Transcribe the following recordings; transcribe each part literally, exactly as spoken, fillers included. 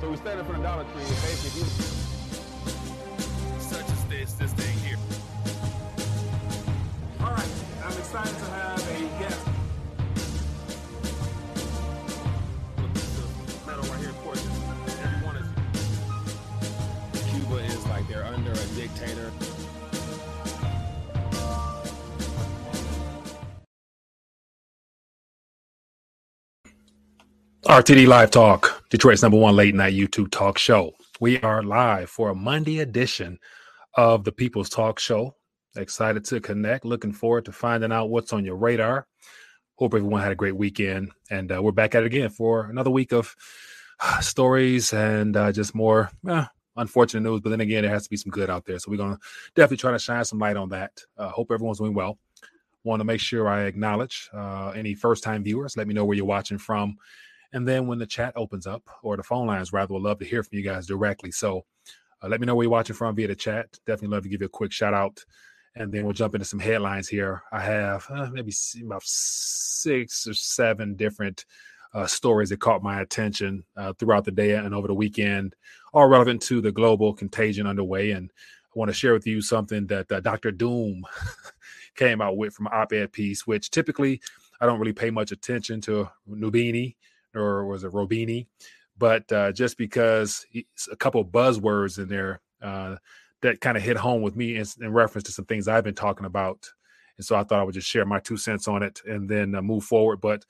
So we started from the Dollar Tree and basically such as this, this thing here. All right, I'm excited to have a guest. Look at the metal right here, gorgeous. Everyone is. Cuba is like they're under a dictator. R T D Live Talk, Detroit's number one late night YouTube talk show. We are live for a Monday edition of the People's Talk Show. Excited to connect. Looking forward to finding out what's on your radar. Hope everyone had a great weekend. And uh, we're back at it again for another week of uh, stories and uh, just more eh, unfortunate news. But then again, there has to be some good out there. So we're going to definitely try to shine some light on that. Uh, hope everyone's doing well. Want to make sure I acknowledge uh, any first-time viewers. Let me know where you're watching from. And then when the chat opens up, or the phone lines, rather, we'd love to hear from you guys directly. So uh, let me know where you're watching from via the chat. Definitely love to give you a quick shout out. And then we'll jump into some headlines here. I have uh, maybe about six or seven different uh, stories that caught my attention uh, throughout the day and over the weekend, all relevant to the global contagion underway. And I want to share with you something that uh, Doctor Doom came out with from an op-ed piece, which typically I don't really pay much attention to Roubini. Or was it Roubini? But uh, just because a couple of buzzwords in there uh, that kind of hit home with me in, in reference to some things I've been talking about. And so I thought I would just share my two cents on it and then uh, move forward. But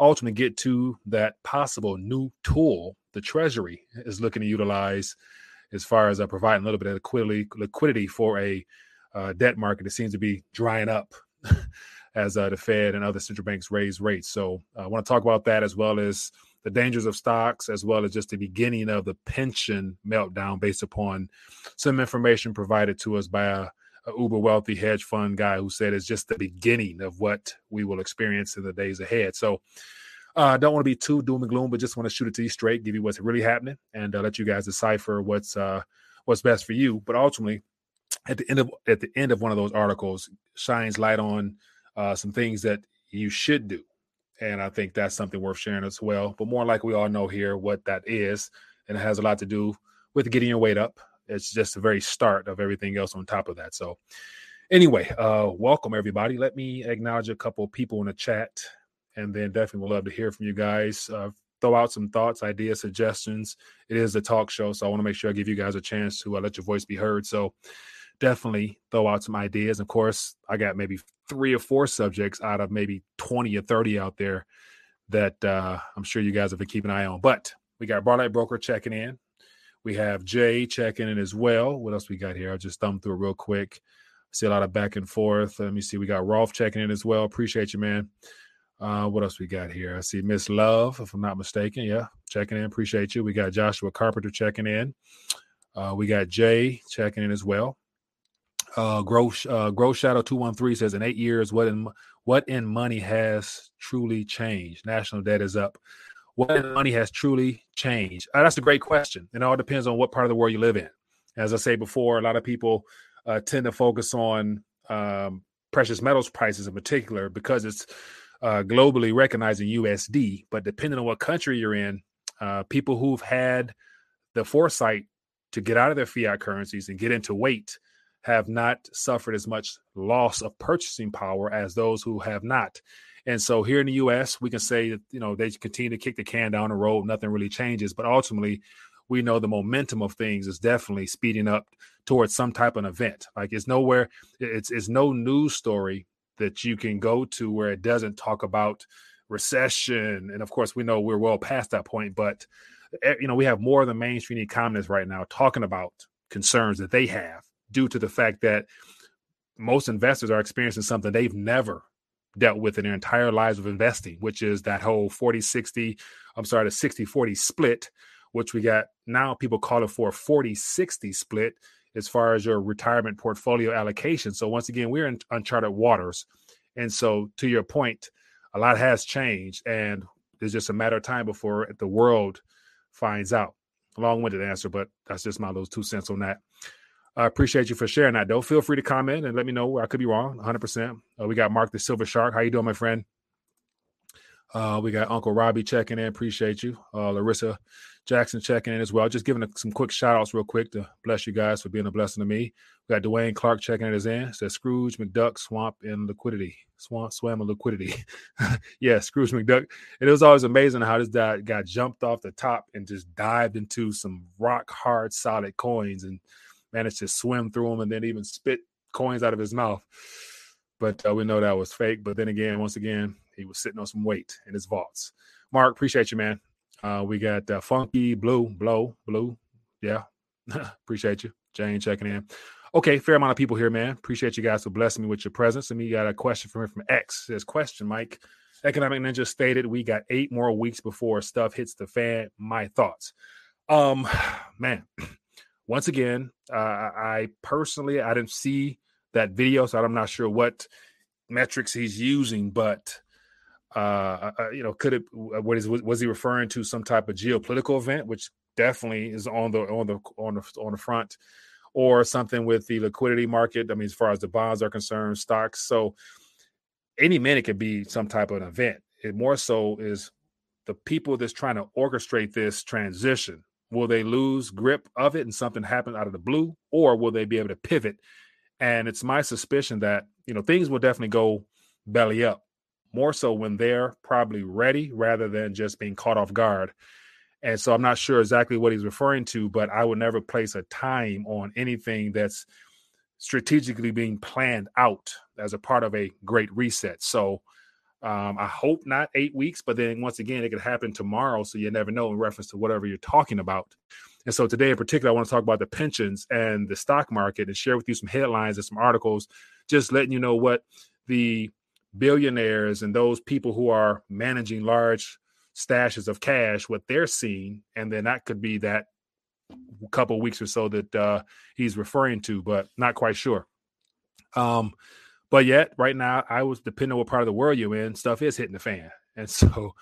ultimately get to that possible new tool the Treasury is looking to utilize as far as uh, providing a little bit of liquidity, liquidity for a uh, debt market that seems to be drying up. as uh, the Fed and other central banks raise rates. So I uh, want to talk about that as well as the dangers of stocks, as well as just the beginning of the pension meltdown based upon some information provided to us by a, a uber wealthy hedge fund guy who said it's just the beginning of what we will experience in the days ahead. So I uh, don't want to be too doom and gloom, but just want to shoot it to you straight, give you what's really happening, and uh, let you guys decipher what's uh, what's best for you. But ultimately, at the end of at the end of one of those articles, shines light on Uh, some things that you should do. And I think that's something worth sharing as well. But more like we all know here what that is. And it has a lot to do with getting your weight up. It's just the very start of everything else on top of that. So anyway, uh, welcome everybody. Let me acknowledge a couple of people in the chat. And then definitely would love to hear from you guys. Uh, throw out some thoughts, ideas, suggestions. It is a talk show. So I want to make sure I give you guys a chance to uh, let your voice be heard. So definitely throw out some ideas. Of course, I got maybe three or four subjects out of maybe twenty or thirty out there that uh, I'm sure you guys have been keeping an eye on. But we got Barlight Broker checking in. We have Jay checking in as well. What else we got here? I'll just thumb through it real quick. See a lot of back and forth. Let me see. We got Rolf checking in as well. Appreciate you, man. Uh, what else we got here? I see Miss Love, if I'm not mistaken. Yeah, checking in. Appreciate you. We got Joshua Carpenter checking in. Uh, we got Jay checking in as well. Uh, Gross, uh, Gross Shadow two one three says in eight years, what in what in money has truly changed? National debt is up. What in money has truly changed? Uh, that's a great question. It all depends on what part of the world you live in. As I say before, a lot of people uh, tend to focus on um, precious metals prices in particular because it's uh, globally recognized in U S D. But depending on what country you're in, uh, people who've had the foresight to get out of their fiat currencies and get into weight have not suffered as much loss of purchasing power as those who have not. And so here in the U S, we can say that, you know, they continue to kick the can down the road. Nothing really changes. But ultimately, we know the momentum of things is definitely speeding up towards some type of event. Like it's nowhere. It's, it's no news story that you can go to where it doesn't talk about recession. And of course, we know we're well past that point. But, you know, we have more of the mainstream economists right now talking about concerns that they have due to the fact that most investors are experiencing something they've never dealt with in their entire lives of investing, which is that whole forty sixty, I'm sorry, the sixty forty split, which we got now people call it for a forty sixty split as far as your retirement portfolio allocation. So once again, we're in uncharted waters. And so to your point, a lot has changed and it's just a matter of time before the world finds out. Long-winded answer, but that's just my little two cents on that. I appreciate you for sharing that, though. Feel free to comment and let me know where I could be wrong, one hundred percent. Uh, we got Mark the Silver Shark. How you doing, my friend? Uh, we got Uncle Robbie checking in. Appreciate you. Uh, Larissa Jackson checking in as well. Just giving a, some quick shout outs real quick to bless you guys for being a blessing to me. We got Dwayne Clark checking in as in. Says Scrooge McDuck swamp in liquidity. Swamp swam in liquidity. Yeah, Scrooge McDuck. And it was always amazing how this guy got jumped off the top and just dived into some rock hard solid coins and managed to swim through them and then even spit coins out of his mouth. But uh, we know that was fake. But then again, once again, he was sitting on some weight in his vaults. Mark, appreciate you, man. Uh, we got uh, Funky Blue, Blow, Blue. Yeah, appreciate you. Jane checking in. Okay, fair amount of people here, man. Appreciate you guys for blessing me with your presence. And we got a question from from X. It says, question, Mike. Economic Ninja stated we got eight more weeks before stuff hits the fan. My thoughts. Um, man, once again, uh, I personally, I didn't see that video, so I'm not sure what metrics he's using, but Uh, uh, you know, could it? What is? Was he referring to some type of geopolitical event, which definitely is on the on the on the on the front, or something with the liquidity market? I mean, as far as the bonds are concerned, stocks. So, any minute could be some type of an event. It more so is the people that's trying to orchestrate this transition. Will they lose grip of it and something happen out of the blue, or will they be able to pivot? And it's my suspicion that you know things will definitely go belly up. More so when they're probably ready rather than just being caught off guard. And so I'm not sure exactly what he's referring to, but I would never place a time on anything that's strategically being planned out as a part of a great reset. So um, I hope not eight weeks, but then once again, it could happen tomorrow. So you never know in reference to whatever you're talking about. And so today in particular, I want to talk about the pensions and the stock market and share with you some headlines and some articles, just letting you know what the billionaires and those people who are managing large stashes of cash, what they're seeing. And then that could be that couple of weeks or so that uh, he's referring to, but not quite sure. Um, but yet right now, I was depending on what part of the world you're in, stuff is hitting the fan. And so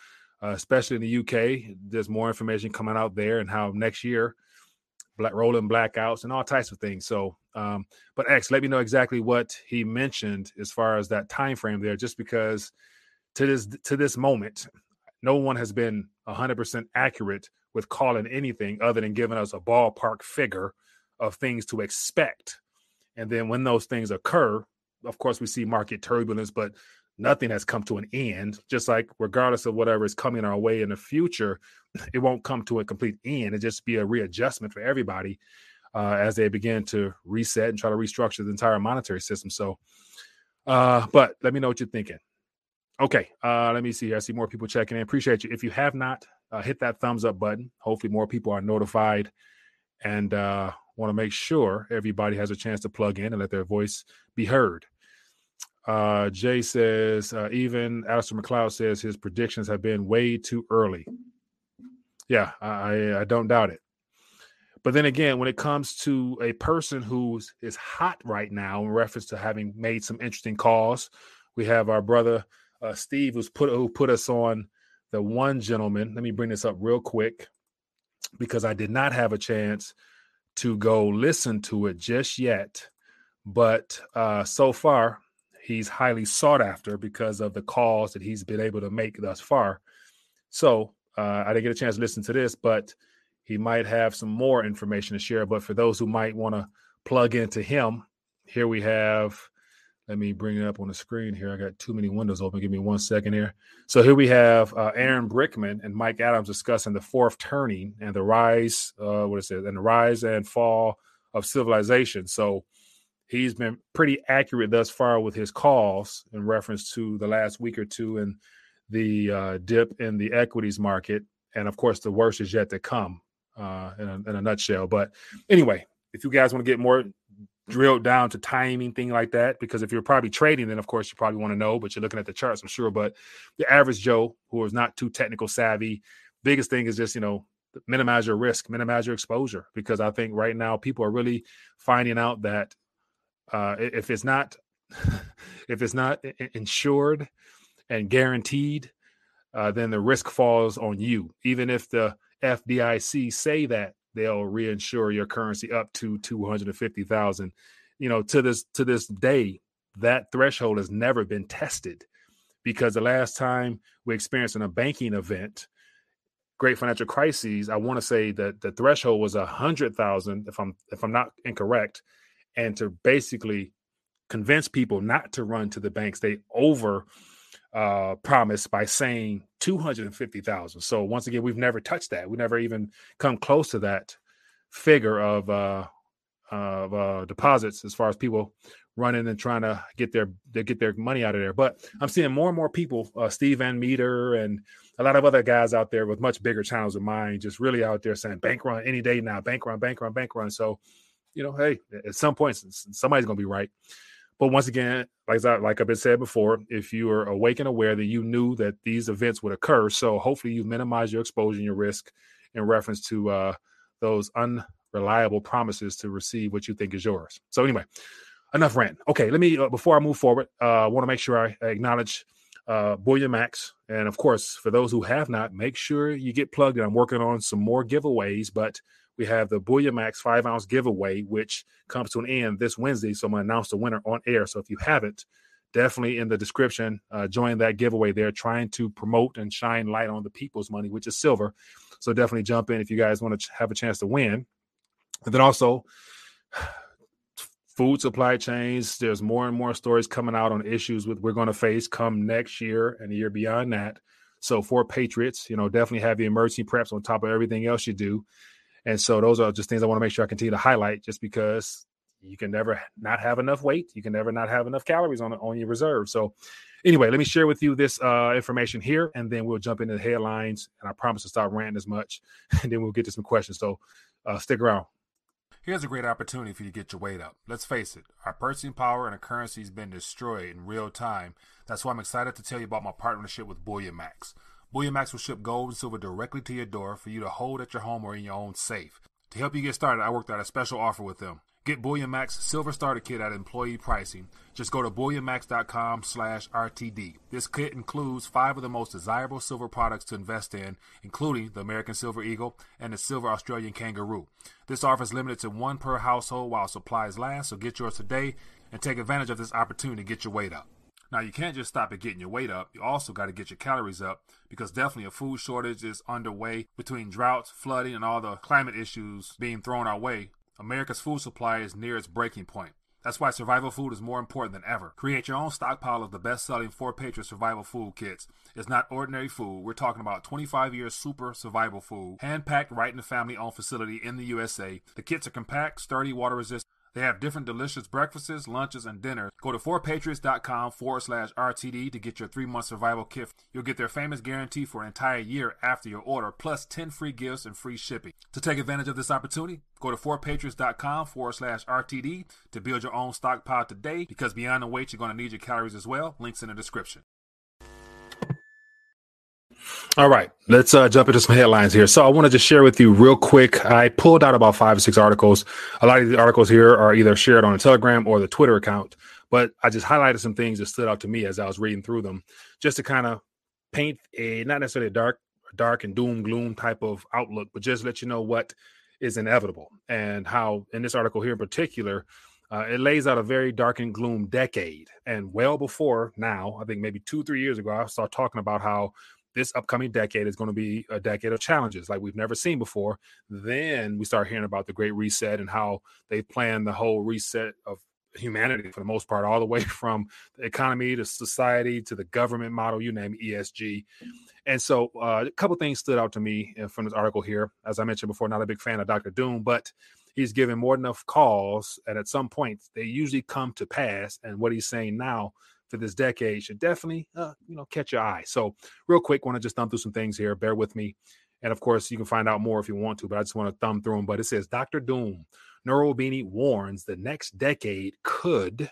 uh, especially in the U K, there's more information coming out there and how next year, black, rolling blackouts and all types of things. So, um, but X, let me know exactly what he mentioned as far as that time frame there, just because to this to this moment, no one has been one hundred percent accurate with calling anything other than giving us a ballpark figure of things to expect. And then when those things occur, of course, we see market turbulence, but nothing has come to an end, just like regardless of whatever is coming our way in the future, it won't come to a complete end. It'll just be a readjustment for everybody uh, as they begin to reset and try to restructure the entire monetary system. So, uh, but let me know what you're thinking. Okay, uh, let me see here. I see more people checking in. Appreciate you. If you have not, uh, hit that thumbs up button. Hopefully more people are notified and uh, want to make sure everybody has a chance to plug in and let their voice be heard. Uh, Jay says, uh, even Alistair McLeod says his predictions have been way too early. Yeah, I, I don't doubt it. But then again, when it comes to a person who is hot right now in reference to having made some interesting calls, we have our brother uh, Steve, who's put who put us on the one gentleman. Let me bring this up real quick because I did not have a chance to go listen to it just yet. But uh, so far, he's highly sought after because of the calls that he's been able to make thus far. So uh, I didn't get a chance to listen to this, but he might have some more information to share. But for those who might want to plug into him, here we have, let me bring it up on the screen here. I got too many windows open. Give me one second here. So here we have uh, Aaron Brickman and Mike Adams discussing the fourth turning and the rise, uh, what is it? And the rise and fall of civilization. So he's been pretty accurate thus far with his calls in reference to the last week or two and the uh, dip in the equities market. And, of course, the worst is yet to come uh, in, a, in a nutshell. But anyway, if you guys want to get more drilled down to timing, thing like that, because if you're probably trading, then, of course, you probably want to know, but you're looking at the charts, I'm sure. But the average Joe, who is not too technical savvy, biggest thing is just, you know, minimize your risk, minimize your exposure, because I think right now people are really finding out that Uh, if it's not, if it's not insured and guaranteed, uh, then the risk falls on you. Even if the F D I C say that they'll reinsure your currency up to two hundred fifty thousand, you know, to this to this day, that threshold has never been tested because the last time we experienced in a banking event, great financial crises, I want to say that the threshold was a hundred thousand, if I'm if I'm not incorrect, and to basically convince people not to run to the banks, they over uh, promised by saying two hundred and fifty thousand. So once again, we've never touched that. We never even come close to that figure of uh, of uh, deposits as far as people running and trying to get their to get their money out of there. But I'm seeing more and more people, uh, Steve Van Meter and a lot of other guys out there with much bigger channels than mine, just really out there saying bank run any day now, bank run, bank run, bank run. So, you know, hey, at some point somebody's going to be right. But once again, like I, like I've been said before, if you are awake and aware that you knew that these events would occur, so hopefully you minimize your exposure and your risk in reference to uh, those unreliable promises to receive what you think is yours. So anyway, enough rant. Okay, let me uh, before I move forward, I uh, want to make sure I acknowledge uh, Bullion Maxx, and of course, for those who have not, make sure you get plugged in. I'm working on some more giveaways, but we have the Bullion Maxx five ounce giveaway, which comes to an end this Wednesday. So I'm going to announce the winner on air. So if you haven't, definitely in the description, uh, join that giveaway. They're trying to promote and shine light on the people's money, which is silver. So definitely jump in if you guys want to ch- have a chance to win. And then also, food supply chains, there's more and more stories coming out on issues with we're going to face come next year and the year beyond that. So for patriots, you know, definitely have the emergency preps on top of everything else you do. And so those are just things I want to make sure I continue to highlight, just because you can never not have enough weight. You can never not have enough calories on on your reserve. So anyway, let me share with you this uh, information here, and then we'll jump into the headlines. And I promise to stop ranting as much, and then we'll get to some questions. So uh, stick around. Here's a great opportunity for you to get your weight up. Let's face it, our purchasing power and our currency has been destroyed in real time. That's why I'm excited to tell you about my partnership with Bullion Maxx. Bullion Maxx will ship gold and silver directly to your door for you to hold at your home or in your own safe. To help you get started, I worked out a special offer with them. Get Bullion Maxx Silver Starter Kit at employee pricing. Just go to bullion maxx dot com slash R T D. This kit includes five of the most desirable silver products to invest in, including the American Silver Eagle and the Silver Australian Kangaroo. This offer is limited to one per household while supplies last, so get yours today and take advantage of this opportunity to get your weight up. Now, you can't just stop at getting your weight up. You also got to get your calories up, because definitely a food shortage is underway between droughts, flooding, and all the climate issues being thrown our way. America's food supply is near its breaking point. That's why survival food is more important than ever. Create your own stockpile of the best-selling For Patriot survival food kits. It's not ordinary food. We're talking about twenty-five year super survival food, hand-packed right in the family-owned facility in the U S A. The kits are compact, sturdy, water-resistant. They have different delicious breakfasts, lunches, and dinners. Go to four patriots dot com forward slash R T D to get your three month survival kit. You'll get their famous guarantee for an entire year after your order, plus ten free gifts and free shipping. To take advantage of this opportunity, go to four patriots dot com forward slash R T D to build your own stockpile today, because beyond the weight, you're going to need your calories as well. Links in the description. All right, let's uh, jump into some headlines here. So I want to just share with you real quick. I pulled out about five or six articles. A lot of the articles here are either shared on a Telegram or the Twitter account, but I just highlighted some things that stood out to me as I was reading through them, just to kind of paint a not necessarily a dark, dark and doom gloom type of outlook, but just let you know what is inevitable and how. In this article here in particular, uh, it lays out a very dark and gloom decade, and well before now. I think maybe two, three years ago, I started talking about how this upcoming decade is going to be a decade of challenges like we've never seen before. Then we start hearing about the Great Reset and how they plan the whole reset of humanity for the most part, all the way from the economy to society to the government model, you name E S G. And so uh, a couple things stood out to me from this article here. As I mentioned before, not a big fan of Doctor Doom, but he's given more than enough calls. And at some point, they usually come to pass. And what he's saying now for this decade should definitely, uh, you know, catch your eye. So real quick, want to just thumb through some things here. Bear with me. And of course, you can find out more if you want to, but I just want to thumb through them. But it says, Doctor Doom, Nouriel Roubini warns the next decade could,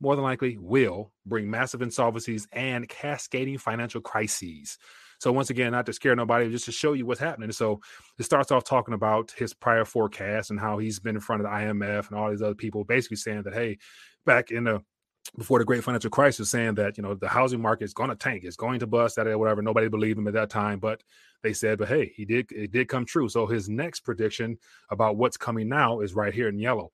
more than likely will, bring massive insolvencies and cascading financial crises. So once again, not to scare nobody, just to show you what's happening. So it starts off talking about his prior forecast and how he's been in front of the I M F and all these other people, basically saying that, hey, back in the before the great financial crisis, saying that, you know, the housing market is going to tank, it's going to bust, that or whatever. Nobody believed him at that time, but they said, but hey, he did, it did come true. So his next prediction about what's coming now is right here in yellow.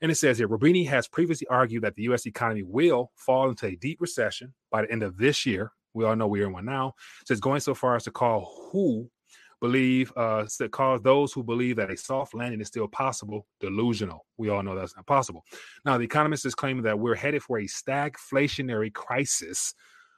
And it says here, Roubini has previously argued that the U S economy will fall into a deep recession by the end of this year. We all know we're in one now. So it's going so far as to call who believe, uh, to call those who believe that a soft landing is still possible delusional. We all know that's not possible. Now, the economist is claiming that we're headed for a stagflationary crisis,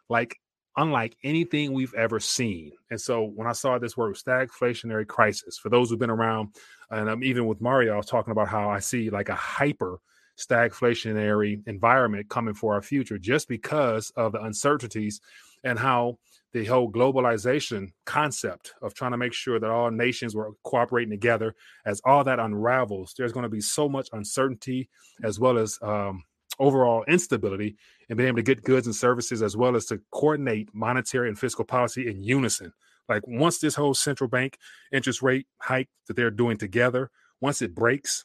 like unlike anything we've ever seen. And so when I saw this word stagflationary crisis, for those who've been around, and I'm even with Mario, I was talking about how I see like a hyper stagflationary environment coming for our future just because of the uncertainties and how the whole globalization concept of trying to make sure that all nations were cooperating together, as all that unravels, there's going to be so much uncertainty as well as um, overall instability and being able to get goods and services as well as to coordinate monetary and fiscal policy in unison. Like once this whole central bank interest rate hike that they're doing together, once it breaks,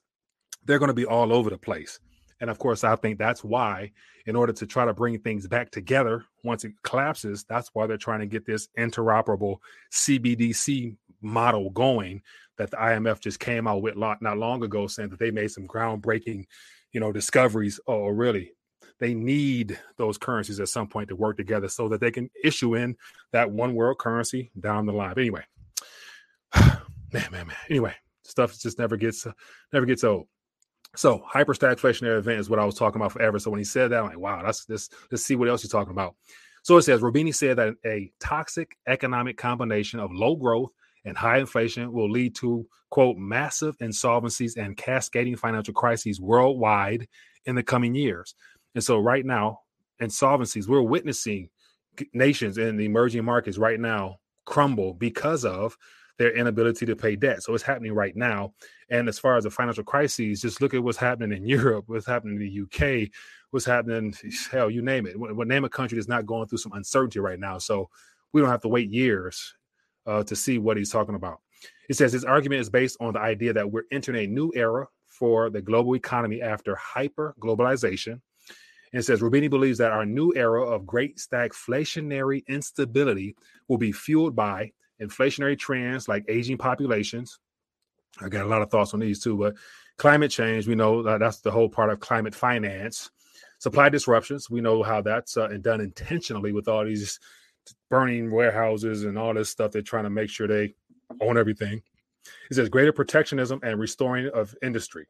they're going to be all over the place. And of course, I think that's why, in order to try to bring things back together, once it collapses, that's why they're trying to get this interoperable C B D C model going that the I M F just came out with not long ago, saying that they made some groundbreaking, you know, discoveries. Oh, really? They need those currencies at some point to work together so that they can issue in that one world currency down the line. Anyway, man, man, man. Anyway, stuff just never gets, uh, never gets old. So hyperstagflationary event is what I was talking about forever. So when he said that, I'm like, wow, that's this. Let's see what else he's talking about. So it says, Roubini said that a toxic economic combination of low growth and high inflation will lead to, quote, massive insolvencies and cascading financial crises worldwide in the coming years. And so right now, insolvencies, we're witnessing nations in the emerging markets right now crumble because of their inability to pay debt. So it's happening right now. And as far as the financial crises, just look at what's happening in Europe, what's happening in the U K, what's happening, hell, you name it. What, what name a country that's not going through some uncertainty right now? So we don't have to wait years uh, to see what he's talking about. It says his argument is based on the idea that we're entering a new era for the global economy after hyper globalization. And it says Roubini believes that our new era of great stagflationary instability will be fueled by inflationary trends like aging populations. I got a lot of thoughts on these too, but climate change, we know that that's the whole part of climate finance. Supply disruptions, we know how that's uh, done intentionally with all these burning warehouses and all this stuff. They're trying to make sure they own everything. It says greater protectionism and restoring of industry.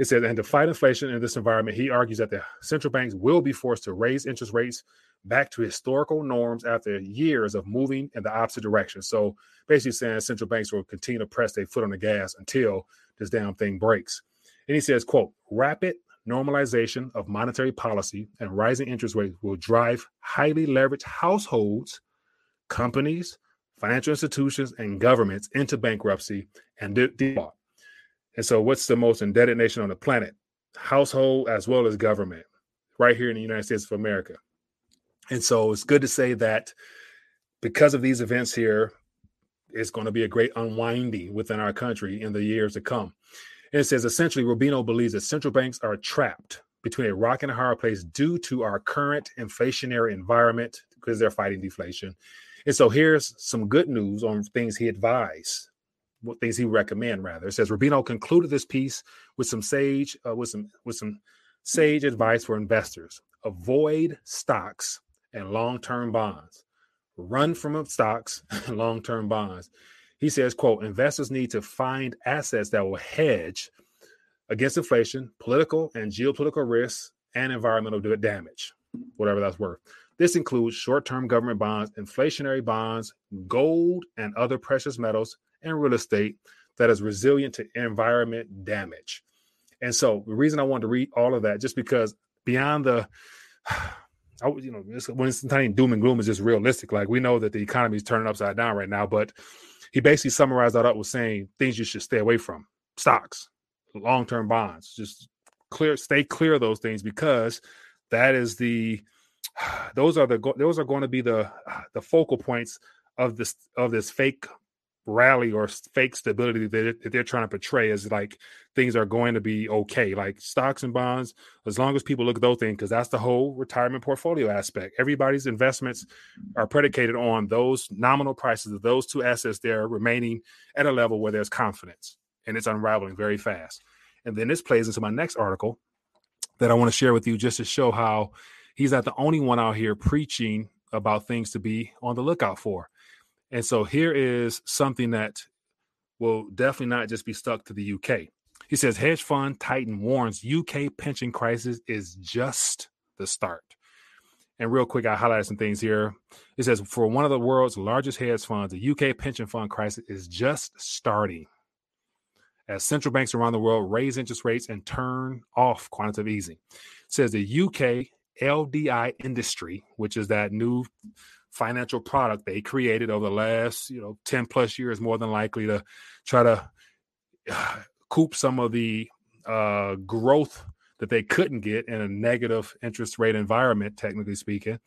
It says, and to fight inflation in this environment, he argues that the central banks will be forced to raise interest rates back to historical norms after years of moving in the opposite direction. So basically saying central banks will continue to press their foot on the gas until this damn thing breaks. And he says, quote, rapid normalization of monetary policy and rising interest rates will drive highly leveraged households, companies, financial institutions, and governments into bankruptcy and default. And so what's the most indebted nation on the planet? Household as well as government, right here in the United States of America. And so it's good to say that because of these events here, it's going to be a great unwinding within our country in the years to come. And it says, essentially, Roubini believes that central banks are trapped between a rock and a hard place due to our current inflationary environment because they're fighting deflation. And so here's some good news on things he advised. What things he recommend, rather. It says Roubini concluded this piece with some sage, uh, with some with some sage advice for investors: avoid stocks and long-term bonds. Run from stocks and long-term bonds. He says, "Quote: Investors need to find assets that will hedge against inflation, political and geopolitical risks, and environmental damage, whatever that's worth. This includes short-term government bonds, inflationary bonds, gold and other precious metals." And real estate that is resilient to environment damage. And so the reason I wanted to read all of that, just because beyond the, I would, you know, when it's not even doom and gloom, is just realistic. Like we know that the economy is turning upside down right now, but he basically summarized that up with saying things you should stay away from: stocks, long-term bonds, just clear, stay clear of those things, because that is the, those are the, those are going to be the, the focal points of this, of this fake rally or fake stability that they're trying to portray as like things are going to be okay. Like stocks and bonds, as long as people look at those things, because that's the whole retirement portfolio aspect. Everybody's investments are predicated on those nominal prices of those two assets. They're remaining at a level where there's confidence, and it's unraveling very fast. And then this plays into my next article that I want to share with you, just to show how he's not the only one out here preaching about things to be on the lookout for. And so here is something that will definitely not just be stuck to the U K. He says, hedge fund Titan warns U K pension crisis is just the start. And real quick, I highlighted some things here. It says, for one of the world's largest hedge funds, the U K pension fund crisis is just starting as central banks around the world raise interest rates and turn off quantitative easing. It says the U K L D I industry, which is that new financial product they created over the last, you know, ten plus years, more than likely to try to uh, coop some of the uh, growth that they couldn't get in a negative interest rate environment, technically speaking.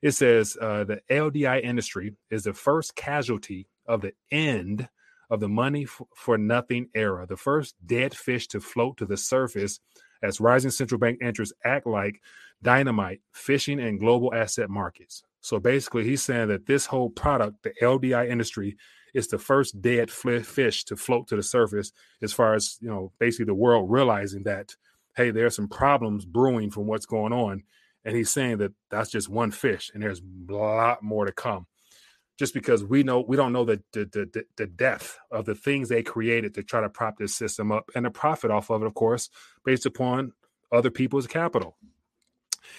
It says uh, the L D I industry is the first casualty of the end of the money f- for nothing era, the first dead fish to float to the surface as rising central bank interests act like dynamite, fishing in global asset markets. So basically he's saying that this whole product, the L D I industry, is the first dead fl- fish to float to the surface, as far as, you know, basically the world realizing that, hey, there's some problems brewing from what's going on. And he's saying that that's just one fish and there's a lot more to come. Just because we know we don't know the, the, the, the depth of the things they created to try to prop this system up and the profit off of it, of course, based upon other people's capital.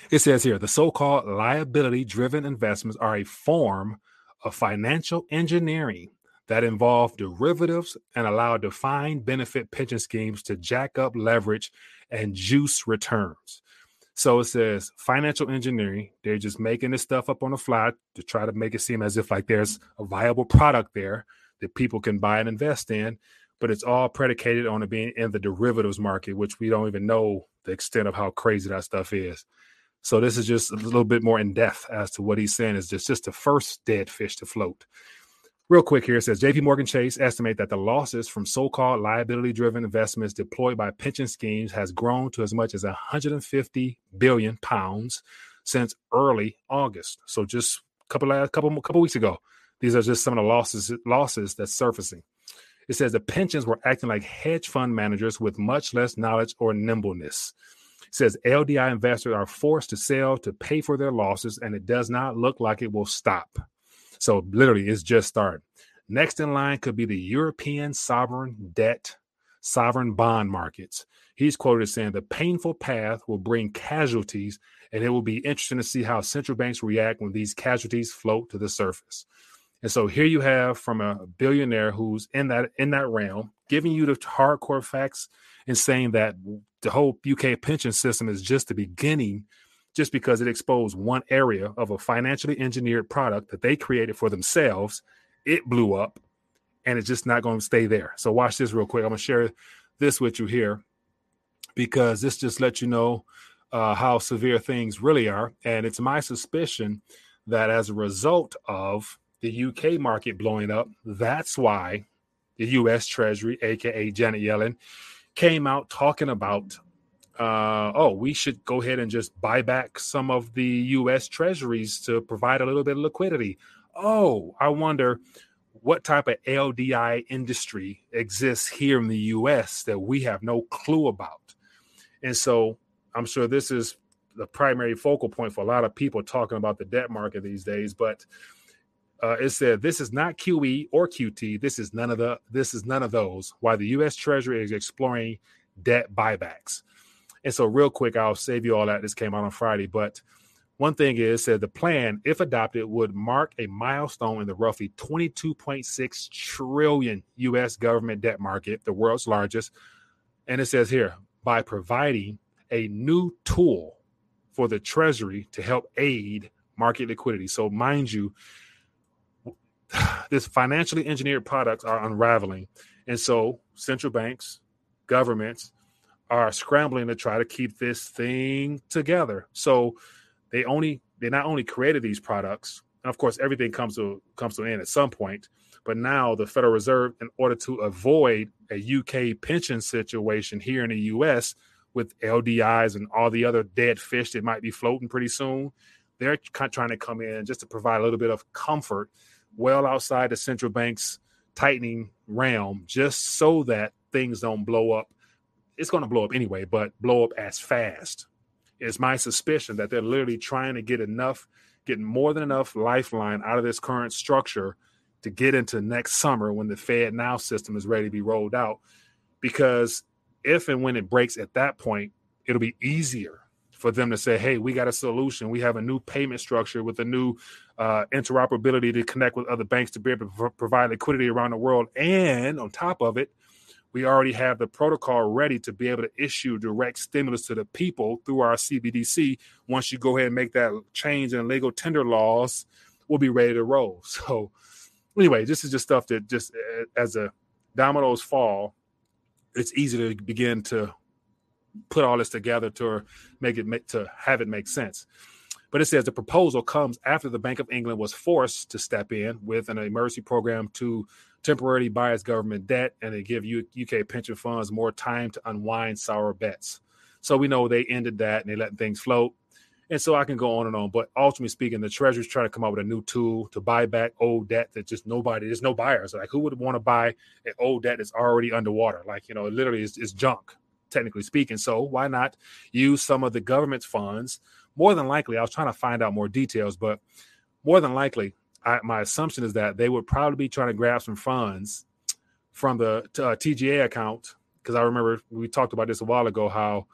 It says here, the so-called liability-driven investments are a form of financial engineering that involve derivatives and allow defined benefit pension schemes to jack up leverage and juice returns. So it says financial engineering, they're just making this stuff up on the fly to try to make it seem as if like there's a viable product there that people can buy and invest in, but it's all predicated on it being in the derivatives market, which we don't even know the extent of how crazy that stuff is. So this is just a little bit more in depth as to what he's saying is just, just the first dead fish to float. Real quick here, it says J P Morgan Chase estimate that the losses from so-called liability-driven investments deployed by pension schemes has grown to as much as one hundred fifty billion pounds since early August. So just a couple last couple couple weeks ago, these are just some of the losses losses that's surfacing. It says the pensions were acting like hedge fund managers with much less knowledge or nimbleness. It says L D I investors are forced to sell to pay for their losses, and it does not look like it will stop. So literally, it's just started. Next in line could be the European sovereign debt, sovereign bond markets. He's quoted as saying the painful path will bring casualties, and it will be interesting to see how central banks react when these casualties float to the surface. And so here you have from a billionaire who's in that in that realm, giving you the hardcore facts and saying that the whole U K pension system is just the beginning, just because it exposed one area of a financially engineered product that they created for themselves. It blew up, and it's just not going to stay there. So watch this real quick. I'm going to share this with you here because this just lets you know uh, how severe things really are. And it's my suspicion that as a result of the U K market blowing up, that's why the U S Treasury, a k a. Janet Yellen, came out talking about Uh, oh, we should go ahead and just buy back some of the U S treasuries to provide a little bit of liquidity. Oh, I wonder what type of L D I industry exists here in the U S that we have no clue about. And so I'm sure this is the primary focal point for a lot of people talking about the debt market these days. But uh, it said this is not Q E or Q T. This is none of the. This is none of those. Why the U S Treasury is exploring debt buybacks. And so real quick, I'll save you all that. This came out on Friday. But one thing is that the plan, if adopted, would mark a milestone in the roughly twenty-two point six trillion U S government debt market, the world's largest. And it says here, by providing a new tool for the Treasury to help aid market liquidity. So mind you, this financially engineered products are unraveling. And so central banks, governments, are scrambling to try to keep this thing together. So they only they not only created these products, and of course everything comes to comes to an end at some point, but now the Federal Reserve, in order to avoid a U K pension situation here in the U S with L D Is and all the other dead fish that might be floating pretty soon, they're trying to come in just to provide a little bit of comfort well outside the central bank's tightening realm, just so that things don't blow up it's going to blow up anyway, but blow up as fast. It's my suspicion that they're literally trying to get enough, get more than enough lifeline out of this current structure to get into next summer when the Fed Now system is ready to be rolled out. Because if and when it breaks at that point, it'll be easier for them to say, hey, we got a solution. We have a new payment structure with a new uh, interoperability to connect with other banks to be able to provide liquidity around the world. And on top of it, we already have the protocol ready to be able to issue direct stimulus to the people through our C B D C. Once you go ahead and make that change in legal tender laws, we'll be ready to roll. So anyway, this is just stuff that just as a dominoes fall, it's easy to begin to put all this together to make it make, to have it make sense. But it says the proposal comes after the Bank of England was forced to step in with an emergency program to temporarily buy its government debt, and they give U K pension funds more time to unwind sour bets. So we know they ended that and they let things float. And so I can go on and on. But ultimately speaking, the Treasury's trying to come up with a new tool to buy back old debt that just nobody, there's no buyers. Like, who would want to buy an old debt that's already underwater? Like, you know, it literally is, is junk, technically speaking. So why not use some of the government's funds? More than likely, I was trying to find out more details, but more than likely, I, my assumption is that they would probably be trying to grab some funds from the uh, T G A account. Because I remember we talked about this a while ago, how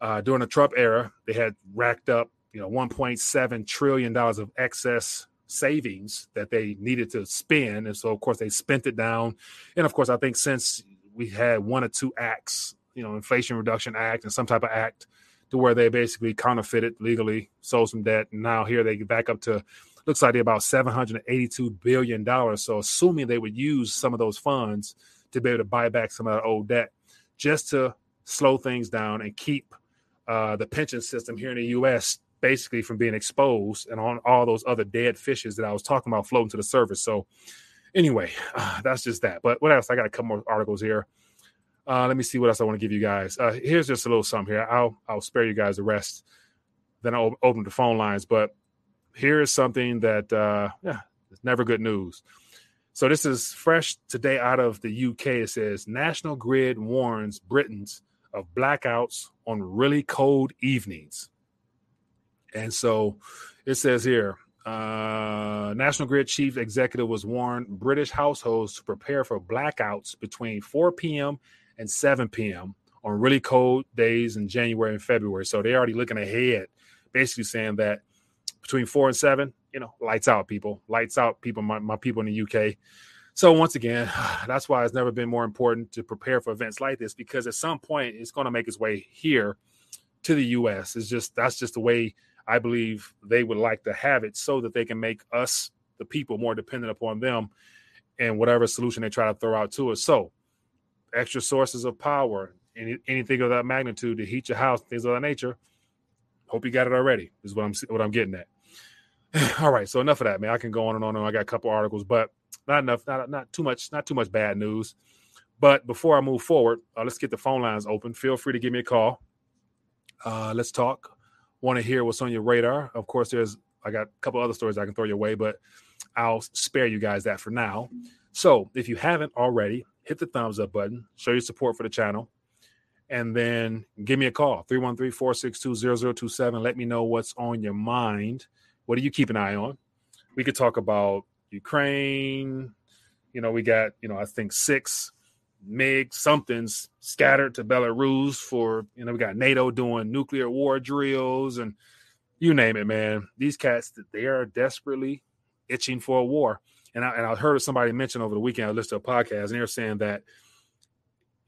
Uh, during the Trump era, they had racked up, you know, one point seven trillion dollars of excess savings that they needed to spend. And so, of course, they spent it down. And, of course, I think since we had one or two acts, you know, Inflation Reduction Act and some type of act to where they basically counterfeited legally, sold some debt. And now here they get back up to, looks like they're about seven hundred eighty-two billion dollars. So assuming they would use some of those funds to be able to buy back some of that old debt just to slow things down and keep Uh, the pension system here in the U S basically from being exposed and on all those other dead fishes that I was talking about floating to the surface. So anyway, uh, that's just that. But what else? I got a couple more articles here. Uh, let me see what else I want to give you guys. Uh, here's just a little something here. I'll I'll spare you guys the rest. Then I'll open the phone lines. But here is something that, uh, yeah, it's never good news. So this is fresh today out of the U K. It says National Grid warns Britons of blackouts on really cold evenings. And so it says here, uh, National Grid chief executive was warned British households to prepare for blackouts between four p.m. and seven p.m. on really cold days in January and February. So they're already looking ahead, basically saying that between four and seven, you know, lights out, people, lights out, people, my, my people in the U K. So once again, that's why it's never been more important to prepare for events like this, because at some point it's going to make its way here to the U S. It's just that's just the way I believe they would like to have it, so that they can make us, the people, more dependent upon them and whatever solution they try to throw out to us. So extra sources of power, any, anything of that magnitude to heat your house, things of that nature. Hope you got it already is what I'm what I'm getting at. All right. So enough of that, man. I can go on and on. And I got a couple articles, but not enough, not, not too much, not too much bad news. But before I move forward, uh, let's get the phone lines open. Feel free to give me a call. Uh, let's talk. Want to hear what's on your radar. Of course, there's, I got a couple other stories I can throw your way, but I'll spare you guys that for now. So if you haven't already, hit the thumbs up button, show your support for the channel, and then give me a call, three one three, four six two, zero zero two seven. Let me know what's on your mind. What do you keep an eye on? We could talk about Ukraine. You know, we got, you know, I think six MiG somethings scattered to Belarus for, you know, we got NATO doing nuclear war drills and you name it, man. These cats, they are desperately itching for a war. And I, and I heard somebody mention over the weekend, I listened to a podcast, and they were saying that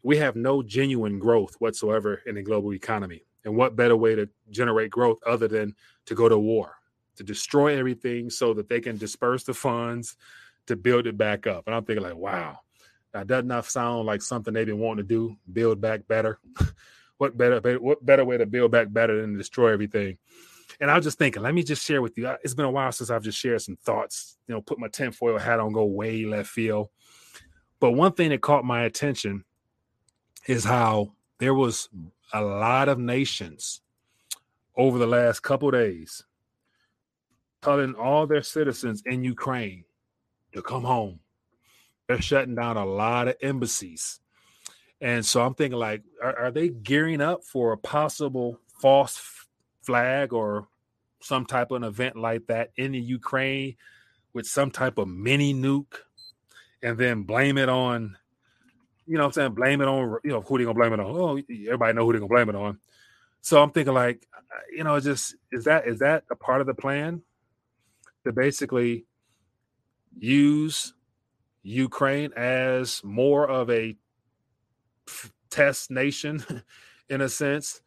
we have no genuine growth whatsoever in the global economy. And what better way to generate growth other than to go to war? To destroy everything so that they can disperse the funds to build it back up. And I'm thinking like, wow, that does not sound like something they've been wanting to do, build back better. What better, what better way to build back better than to destroy everything? And I was just thinking, let me just share with you. It's been a while since I've just shared some thoughts, you know, put my tinfoil hat on, go way left field. But one thing that caught my attention is how there was a lot of nations over the last couple of days telling all their citizens in Ukraine to come home. They're shutting down a lot of embassies. And so I'm thinking, like, are, are they gearing up for a possible false f- flag or some type of an event like that in the Ukraine with some type of mini nuke, and then blame it on, you know what I'm saying, blame it on, you know, who they gonna blame it on? Oh, everybody know who they gonna blame it on. So I'm thinking, like, you know, just is that is that a part of the plan to basically use Ukraine as more of a test nation in a sense?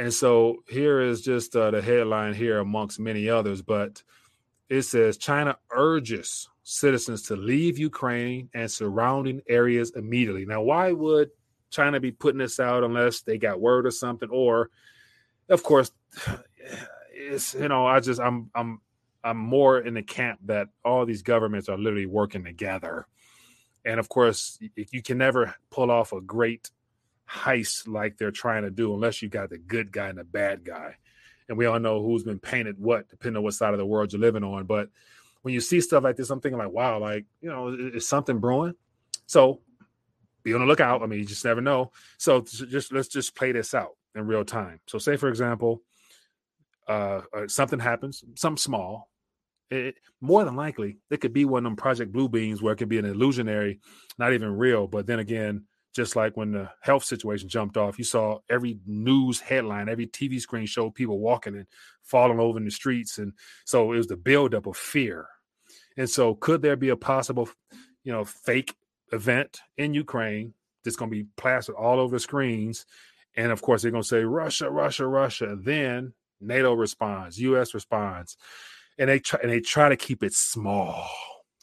And so here is just uh, the headline here amongst many others, but it says China urges citizens to leave Ukraine and surrounding areas immediately. Now, why would China be putting this out unless they got word or something? Or, of course, it's, you know, I just I'm I'm I'm more in the camp that all these governments are literally working together. And of course, you can never pull off a great heist like they're trying to do unless you got the good guy and the bad guy. And we all know who's been painted what, depending on what side of the world you're living on. But when you see stuff like this, I'm thinking, like, wow, like, you know, is something brewing? So be on the lookout. I mean, you just never know. So just let's just play this out in real time. So say, for example, uh, something happens, something small. It, more than likely, it could be one of them Project Blue Beans where it could be an illusionary, not even real. But then again, just like when the health situation jumped off, you saw every news headline, every T V screen showed people walking and falling over in the streets. And so it was the buildup of fear. And so could there be a possible, you know, fake event in Ukraine that's going to be plastered all over the screens? And of course, they're going to say, Russia, Russia, Russia. And then NATO responds, U S responds. And they try, and they try to keep it small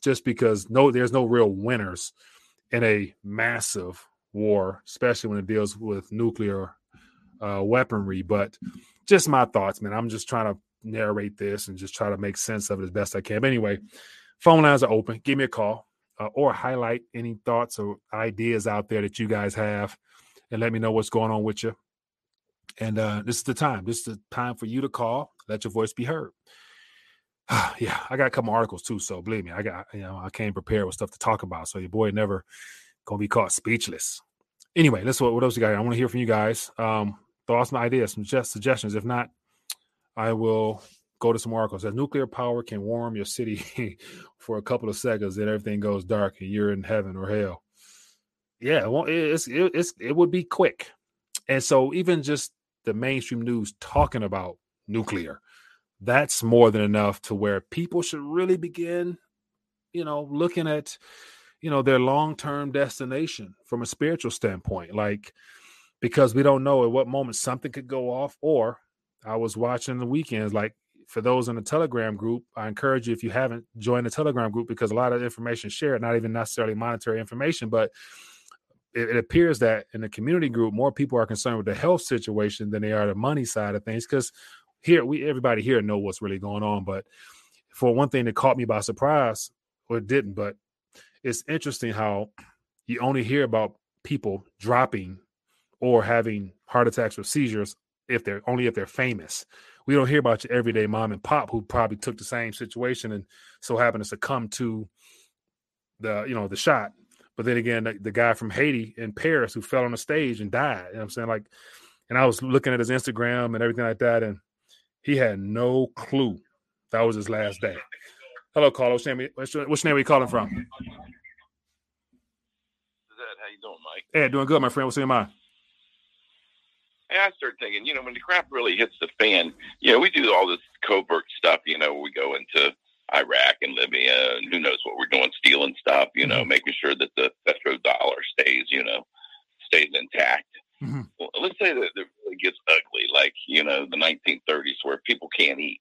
just because no, there's no real winners in a massive war, especially when it deals with nuclear uh, weaponry. But just my thoughts, man. I'm just trying to narrate this and just try to make sense of it as best I can. But anyway, phone lines are open. Give me a call uh, or highlight any thoughts or ideas out there that you guys have and let me know what's going on with you. And uh, this is the time. This is the time for you to call. Let your voice be heard. Yeah, I got a couple articles too, so believe me, I got, you know, I came prepared with stuff to talk about, so your boy never gonna be caught speechless. Anyway, let's what, what else you got here? I want to hear from you guys. Um, thoughts, my ideas, some just suggestions. If not, I will go to some articles. As nuclear power can warm your city for a couple of seconds, then everything goes dark and you're in heaven or hell. Yeah, well, it's it, it's it would be quick, and so even just the mainstream news talking about nuclear. That's more than enough to where people should really begin, you know, looking at, you know, their long-term destination from a spiritual standpoint, like, because we don't know at what moment something could go off. Or I was watching the weekends, like for those in the Telegram group, I encourage you, if you haven't joined the Telegram group, because a lot of information shared, not even necessarily monetary information, but it, it appears that in the community group, more people are concerned with the health situation than they are the money side of things. Because here, we everybody here know what's really going on, but for one thing that caught me by surprise, or it didn't, but it's interesting how you only hear about people dropping or having heart attacks or seizures if they're only if they're famous. We don't hear about your everyday mom and pop who probably took the same situation and so happened to succumb to the, you know, the shot. But then again, the, the guy from Haiti in Paris who fell on the stage and died. You know what I'm saying? Like, and I was looking at his Instagram and everything like that, and he had no clue. That was his last day. Hello, Carlos. What's your, what's your name? Where you calling from? Ed, how you doing, Mike? Ed, doing good, my friend. What's in your mind? Hey, I started thinking, you know, when the crap really hits the fan, you know, we do all this covert stuff, you know, we go into Iraq and Libya, and who knows what we're doing, stealing stuff, you know, mm-hmm. making sure that the petrodollar stays, you know, stays intact. Mm-hmm. Well, let's say that it really gets ugly, like, you know, the nineteen thirties where people can't eat.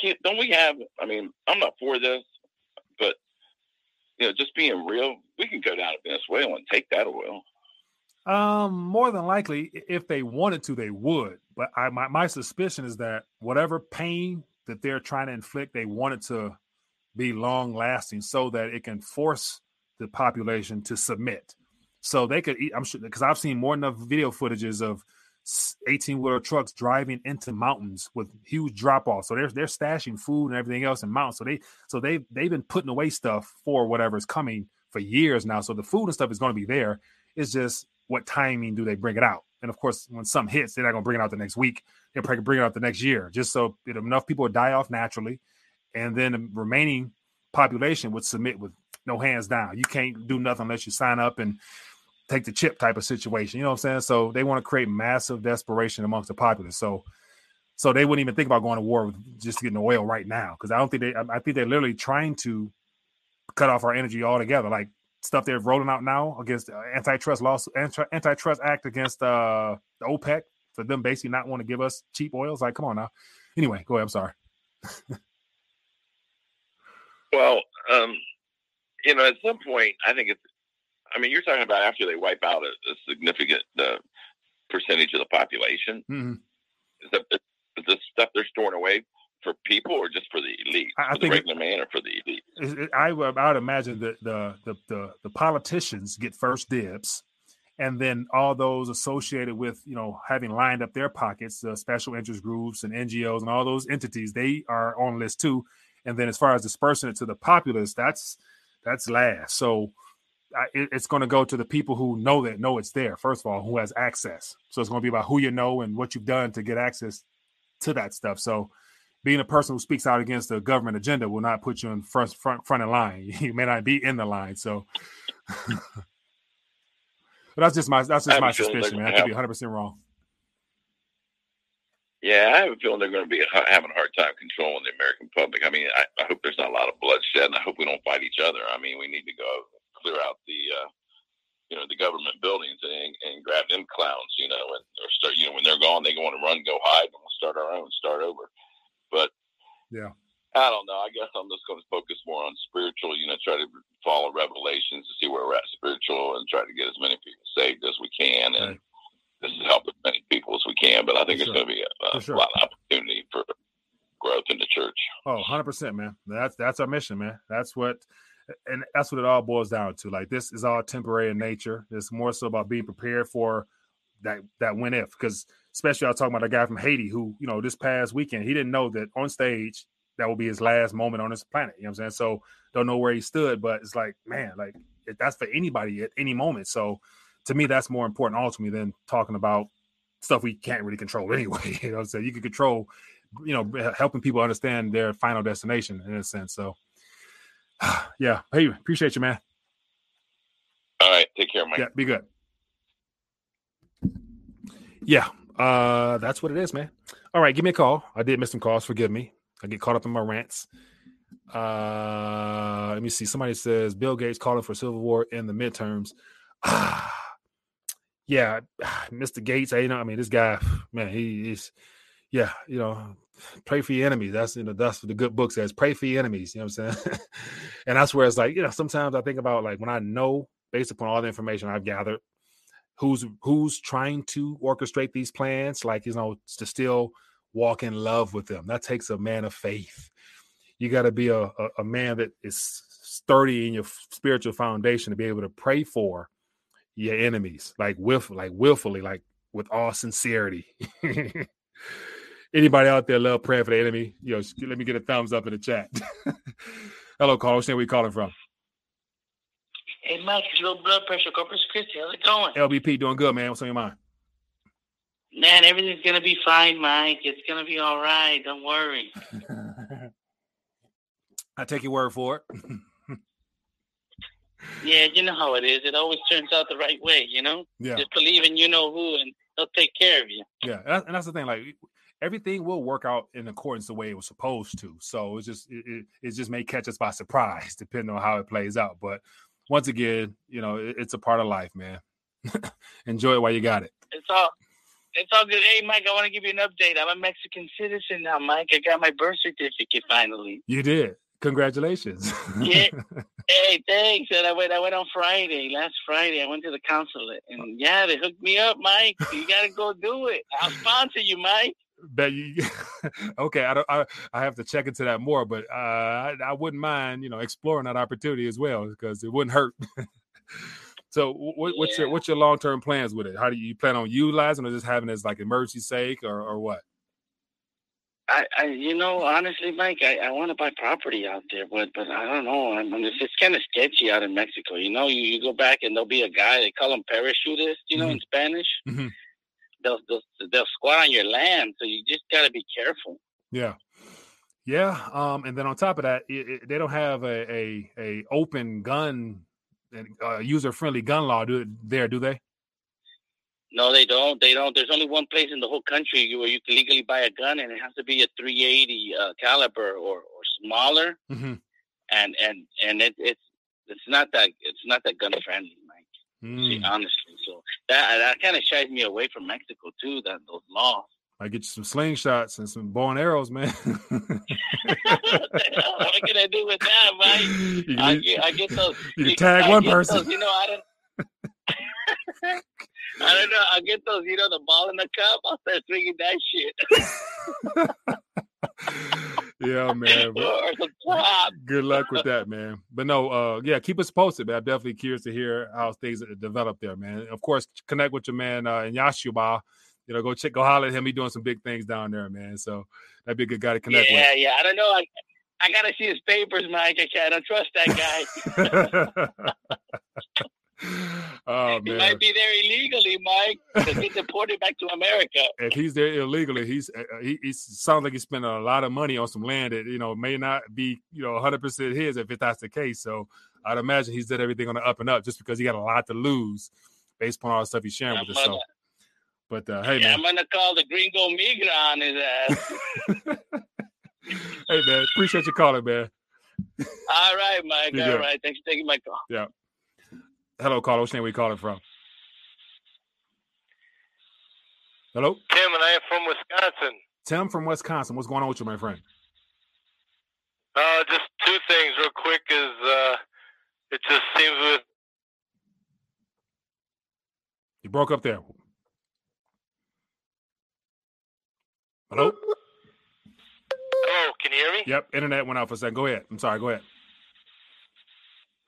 Can't, don't we have, I mean, I'm not for this, but, you know, just being real, we can go down to Venezuela and take that oil. Um, more than likely, if they wanted to, they would. But I, my, my suspicion is that whatever pain that they're trying to inflict, they want it to be long lasting so that it can force the population to submit. So they could eat, I'm sure, because I've seen more than enough video footages of eighteen-wheeler trucks driving into mountains with huge drop-offs. So they're they're stashing food and everything else in mountains. So they so they they've been putting away stuff for whatever's coming for years now. So the food and stuff is going to be there. It's just what timing do they bring it out? And of course, when some hits, they're not going to bring it out the next week. They'll probably bring it out the next year, just so it, enough people would die off naturally. And then the remaining population would submit with no hands down. You can't do nothing unless you sign up and take the chip type of situation. You know what I'm saying? So they want to create massive desperation amongst the populace. So so they wouldn't even think about going to war with just getting oil right now. Because I don't think they, I think they're literally trying to cut off our energy altogether. Like stuff they're rolling out now against antitrust laws, antitrust act against uh, the OPEC for them basically not want to give us cheap oils. Like, come on now. Anyway, go ahead. I'm sorry. Well, um, you know, at some point, I think it's, I mean, you're talking about after they wipe out a, a significant uh, percentage of the population. Mm-hmm. Is that is the stuff they're storing away for people or just for the elite? I, I for think the regular it, man or for the elite? It, it, I, would, I would imagine that the, the, the, the politicians get first dibs, and then all those associated with, you know, having lined up their pockets, the uh, special interest groups and N G Os and all those entities, they are on list too. And then as far as dispersing it to the populace, that's that's last. So I, it, it's going to go to the people who know that, know it's there, first of all, who has access. So it's going to be about who you know and what you've done to get access to that stuff. So being a person who speaks out against the government agenda will not put you in front front, front of line. You may not be in the line. So but that's just my that's just my suspicion, man. I could be one hundred percent wrong. Yeah, I have a feeling they're going to be having a hard time controlling the American public. I mean, I, I hope there's not a lot of bloodshed, and I hope we don't fight each other. I mean, we need to go clear out the, uh, you know, the government buildings and, and grab them clowns, you know, and or start, you know, when they're gone, they go on to run, go hide, and we'll start our own, start over. But yeah, I don't know. I guess I'm just going to focus more on spiritual, you know, try to follow Revelations to see where we're at spiritual and try to get as many people saved as we can. And right. This is help as many people as we can, but I think it's going to be a, a sure. lot of opportunity for growth in the church. Oh, one hundred percent, man. That's that's our mission, man. That's what, and that's what it all boils down to. Like, this is all temporary in nature. It's more so about being prepared for that that when if, because especially I was talking about a guy from Haiti who, you know, this past weekend, he didn't know that on stage that will be his last moment on this planet. You know what I'm saying? So don't know where he stood, but it's like, man, like that's for anybody at any moment. So to me, that's more important ultimately than talking about stuff we can't really control anyway. You know, so you can control, you know, helping people understand their final destination in a sense. So, yeah. Hey, appreciate you, man. All right. Take care, Mike. Yeah, be good. Yeah, uh, that's what it is, man. All right. Give me a call. I did miss some calls. Forgive me. I get caught up in my rants. Uh, let me see. Somebody says Bill Gates calling for civil war in the midterms. Ah. Yeah, Mister Gates, you know, I mean, this guy, man, he is, yeah, you know, pray for your enemies. That's, you know, that's what the good book says, pray for your enemies, you know what I'm saying? And that's where it's like, you know, sometimes I think about, like, when I know, based upon all the information I've gathered, who's who's trying to orchestrate these plans, like, you know, to still walk in love with them. That takes a man of faith. You got to be a, a, a man that is sturdy in your spiritual foundation to be able to pray for your enemies, like willful, like willfully, like with all sincerity. Anybody out there love praying for the enemy? You know, let me get a thumbs up in the chat. Hello, caller. Where are we calling from? Hey, Mike, it's low blood pressure. Corpus Christi, how's it going? L B P, doing good, man. What's on your mind? Man, everything's gonna be fine, Mike. It's gonna be all right. Don't worry. I take your word for it. Yeah, you know how it is. It always turns out the right way, you know? Yeah. Just believe in you know who, and they'll take care of you. Yeah, and that's the thing. Like, everything will work out in accordance the way it was supposed to. So it's just, it, it, it just may catch us by surprise, depending on how it plays out. But once again, you know, it, it's a part of life, man. Enjoy it while you got it. It's all, it's all good. Hey, Mike, I want to give you an update. I'm a Mexican citizen now, Mike. I got my birth certificate finally. You did. Congratulations. Yeah. Hey, thanks. And I went I went on Friday, last Friday. I went to the consulate. And yeah, they hooked me up, Mike. You gotta go do it. I'll sponsor you, Mike. But you, okay, I don't I, I have to check into that more, but uh I, I wouldn't mind, you know, exploring that opportunity as well, because it wouldn't hurt. So what, what's yeah. your what's your long term plans with it? How do you, you plan on utilizing, or just having it as like emergency sake, or, or what? I, I, you know, honestly, Mike, I, I want to buy property out there, but but I don't know. I'm, I'm just, it's kind of sketchy out in Mexico. You know, you, you go back and there'll be a guy, they call him parachutist, you know, mm-hmm. in Spanish. Mm-hmm. They'll, they'll, they'll squat on your land, so you just got to be careful. Yeah. Yeah. Um, and then on top of that, it, it, they don't have a, a, a open gun, uh, user-friendly gun law do, there, do they? No, they don't. They don't. There's only one place in the whole country where you can legally buy a gun, and it has to be a three eighty uh, caliber or, or smaller. Mm-hmm. And and and it, it's it's not that it's not that gun friendly, Mike. Mm. See, honestly, so that that kind of shies me away from Mexico too. That those laws. I get you some slingshots and some bow and arrows, man. What can I do with that, Mike? You, I, get, I get those. You, you tag I one person. Those, you know, I don't. I don't know. I'll get those, you know, the ball in the cup. I'll start swinging that shit. Yeah, man. Good luck with that, man. But no, uh, yeah, keep us posted, man. I'm definitely curious to hear how things develop there, man. Of course, connect with your man uh, in Yashuba. You know, go check, go holler at him. He's doing some big things down there, man. So that'd be a good guy to connect yeah, with. Yeah, yeah. I don't know. I, I got to see his papers, Mike. I, I don't trust that guy. Oh, man. He might be there illegally, Mike. To get deported back to America. If he's there illegally, he's he, he sounds like he's spending a lot of money on some land that you know may not be you know one hundred percent his if it, that's the case. So I'd imagine he's done everything on the up and up just because he got a lot to lose based upon all the stuff he's sharing I'm with us. So. But uh, hey, yeah, man, I'm gonna call the Gringo Migra on his ass. Hey, man, appreciate your calling, man. All right, Mike. You all good. Right, thanks for taking my call. Yeah. Hello, caller. Which name are we calling from? Hello? Tim, and I am from Wisconsin. Tim from Wisconsin. What's going on with you, my friend? Uh, just two things real quick is uh, it just seems with... You broke up there. Hello? Hello, can you hear me? Yep, internet went out for a second. Go ahead. I'm sorry, go ahead.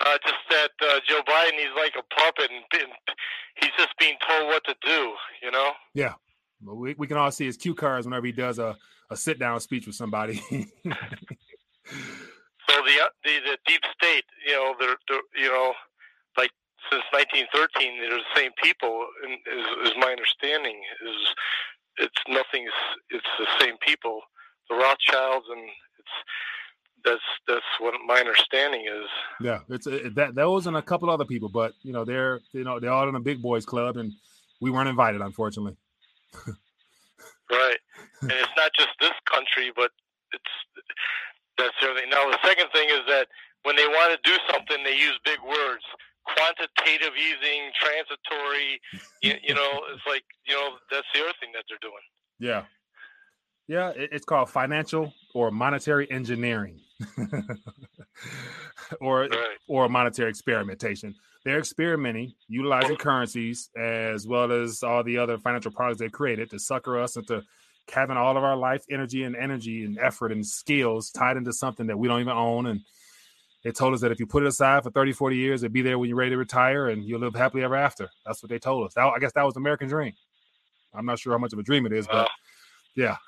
Uh, just that uh, Joe Biden, he's like a puppet, and, and he's just being told what to do, you know? Yeah. Well, we, we can all see his cue cards whenever he does a, a sit-down speech with somebody. So the, the the deep state, you know, they're, they're, you know, like since nineteen thirteen, they're the same people, and is, is my understanding. Is It's nothing's. It's the same people, the Rothschilds, and it's... That's that's what my understanding is. Yeah, it's uh, that those and a couple other people, but you know they're you know they're all in a big boys club, and we weren't invited, unfortunately. Right, and it's not just this country, but it's that's everything. Now the second thing is that when they want to do something, they use big words: quantitative easing, transitory. you, you know, it's like you know that's the other thing that they're doing. Yeah. Yeah, it's called financial or monetary engineering, or right. or monetary experimentation. They're experimenting, utilizing currencies as well as all the other financial products they created to sucker us into having all of our life energy and energy and effort and skills tied into something that we don't even own. And they told us that if you put it aside for thirty, forty years, it'd be there when you're ready to retire and you'll live happily ever after. That's what they told us. That, I guess that was the American dream. I'm not sure how much of a dream it is, but. Uh. Yeah.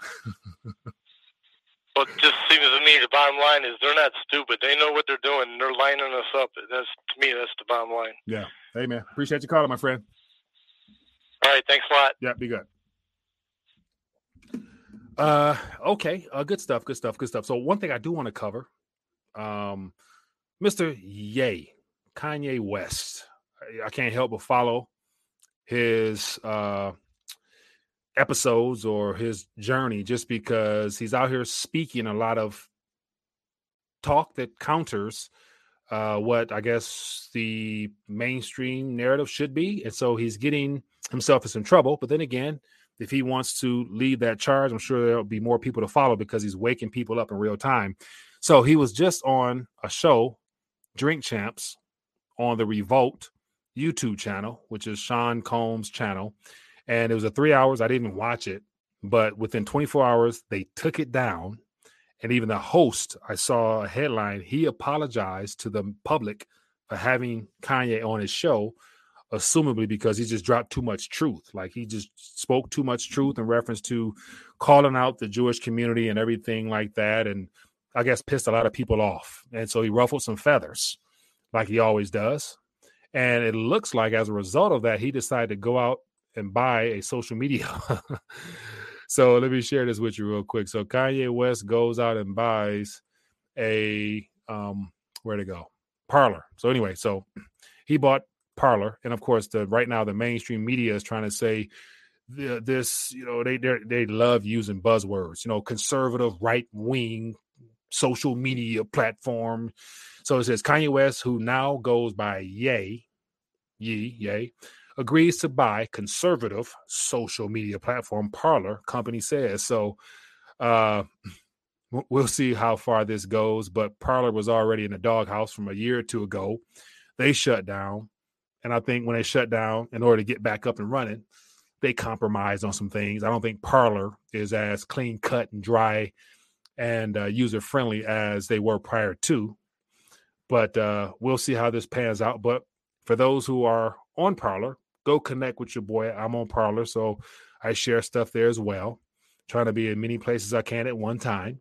Well, it just seems to me the bottom line is they're not stupid. They know what they're doing, and they're lining us up. That's to me, that's the bottom line. Yeah. Hey, man. Appreciate your call, my friend. All right. Thanks a lot. Yeah. Be good. Uh, okay. Uh, good stuff. Good stuff. Good stuff. So one thing I do want to cover, um, Mister Ye, Kanye West. I, I can't help but follow his uh. episodes or his journey just because he's out here speaking a lot of talk that counters uh, what I guess the mainstream narrative should be. And so he's getting himself in some trouble. But then again, if he wants to lead that charge, I'm sure there'll be more people to follow because he's waking people up in real time. So he was just on a show, Drink Champs, on the Revolt YouTube channel, which is Sean Combs' channel. And it was a three hours. I didn't even watch it, but within twenty-four hours, they took it down. And even the host, I saw a headline. He apologized to the public for having Kanye on his show assumably because he just dropped too much truth. Like, he just spoke too much truth in reference to calling out the Jewish community and everything like that. And I guess pissed a lot of people off. And so he ruffled some feathers like he always does. And it looks like as a result of that, he decided to go out and buy a social media. So let me share this with you real quick. So Kanye West goes out and buys a, um, where'd it go? Parler. So anyway, so he bought Parler. And of course, the right now, the mainstream media is trying to say th- this, you know, they they love using buzzwords, you know, conservative, right wing, social media platform. So it says Kanye West, who now goes by Ye, Ye, Ye, agrees to buy conservative social media platform Parler, company says. So uh, we'll see how far this goes. But Parler was already in the doghouse from a year or two ago. They shut down. And I think when they shut down, in order to get back up and running, they compromised on some things. I don't think Parler is as clean cut and dry and uh, user friendly as they were prior to. But uh, we'll see how this pans out. But for those who are on Parler, go connect with your boy. I'm on Parler, so I share stuff there as well. Trying to be in many places I can at one time.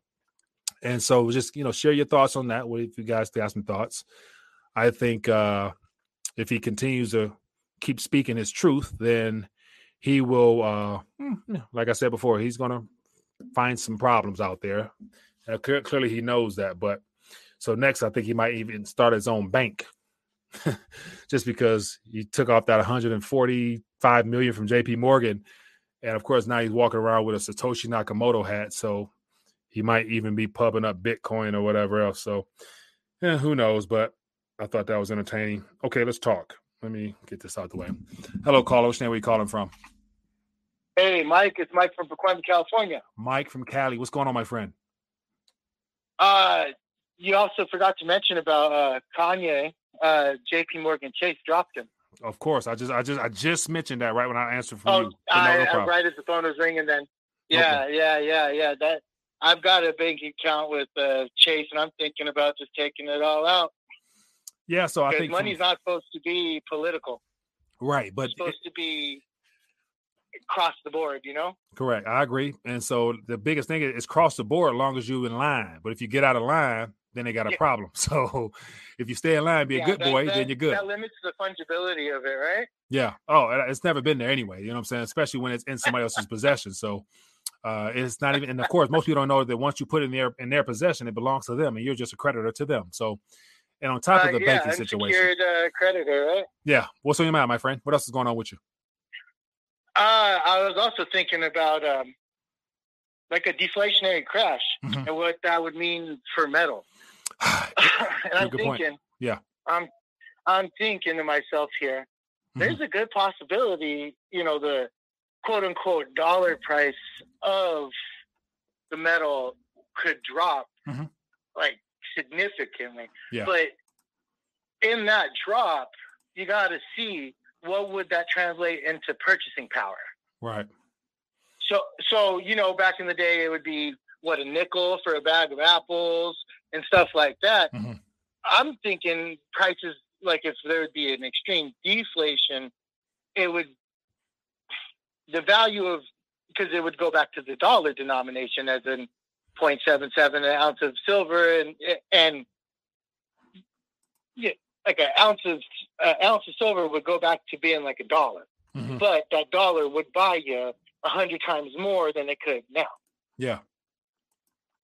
And so just, you know, share your thoughts on that. What if you guys got some thoughts? I think uh, if he continues to keep speaking his truth, then he will, uh, like I said before, he's going to find some problems out there. Uh, clearly he knows that, but so next, I think he might even start his own bank just because he took off that one hundred forty-five million dollars from J P Morgan. And of course, now he's walking around with a Satoshi Nakamoto hat. So he might even be pumping up Bitcoin or whatever else. So yeah, who knows? But I thought that was entertaining. Okay, let's talk. Let me get this out the way. Hello, caller. Which name are you calling from? Hey, Mike. It's Mike from Pacoima, California. Mike from Cali. What's going on, my friend? Uh... You also forgot to mention about uh, Kanye. Uh, J P Morgan Chase dropped him. Of course, I just, I just, I just mentioned that right when I answered for oh, you. No, I, no I, right as the phone was ringing, then yeah, okay. yeah, yeah, yeah. That I've got a bank account with uh, Chase, and I'm thinking about just taking it all out. Yeah, so I think money's from... not supposed to be political, right? But it's supposed it... to be across the board, you know? Correct, I agree. And so the biggest thing is cross the board, as long as you're in line. But if you get out of line, then they got a yeah. problem. So if you stay in line, be yeah, a good that, boy, that, then you're good. That limits the fungibility of it, right? Yeah. Oh, it's never been there anyway. You know what I'm saying? Especially when it's in somebody else's possession. So uh, it's not even, and of course, most people don't know that once you put it in their, in their possession, it belongs to them and you're just a creditor to them. So, and on top uh, of the yeah, banking situation. Uh, creditor, right? Yeah. What's on your mind, my friend? What else is going on with you? Uh, I was also thinking about um, like a deflationary crash mm-hmm. and what that would mean for metal. and I'm thinking, point. yeah, I'm, I'm thinking to myself here, there's mm-hmm. a good possibility, you know, the quote unquote dollar price of the metal could drop mm-hmm. like significantly. Yeah. But in that drop, you got to see what would that translate into purchasing power. Right. So, so, you know, back in the day, it would be what, a nickel for a bag of apples and stuff like that. Mm-hmm. I'm thinking prices, like if there would be an extreme deflation, it would, the value of, because it would go back to the dollar denomination as in zero point seven seven an ounce of silver and, and yeah, like an ounce of, uh, ounce of silver would go back to being like a dollar, mm-hmm. but that dollar would buy you a hundred times more than it could now. Yeah.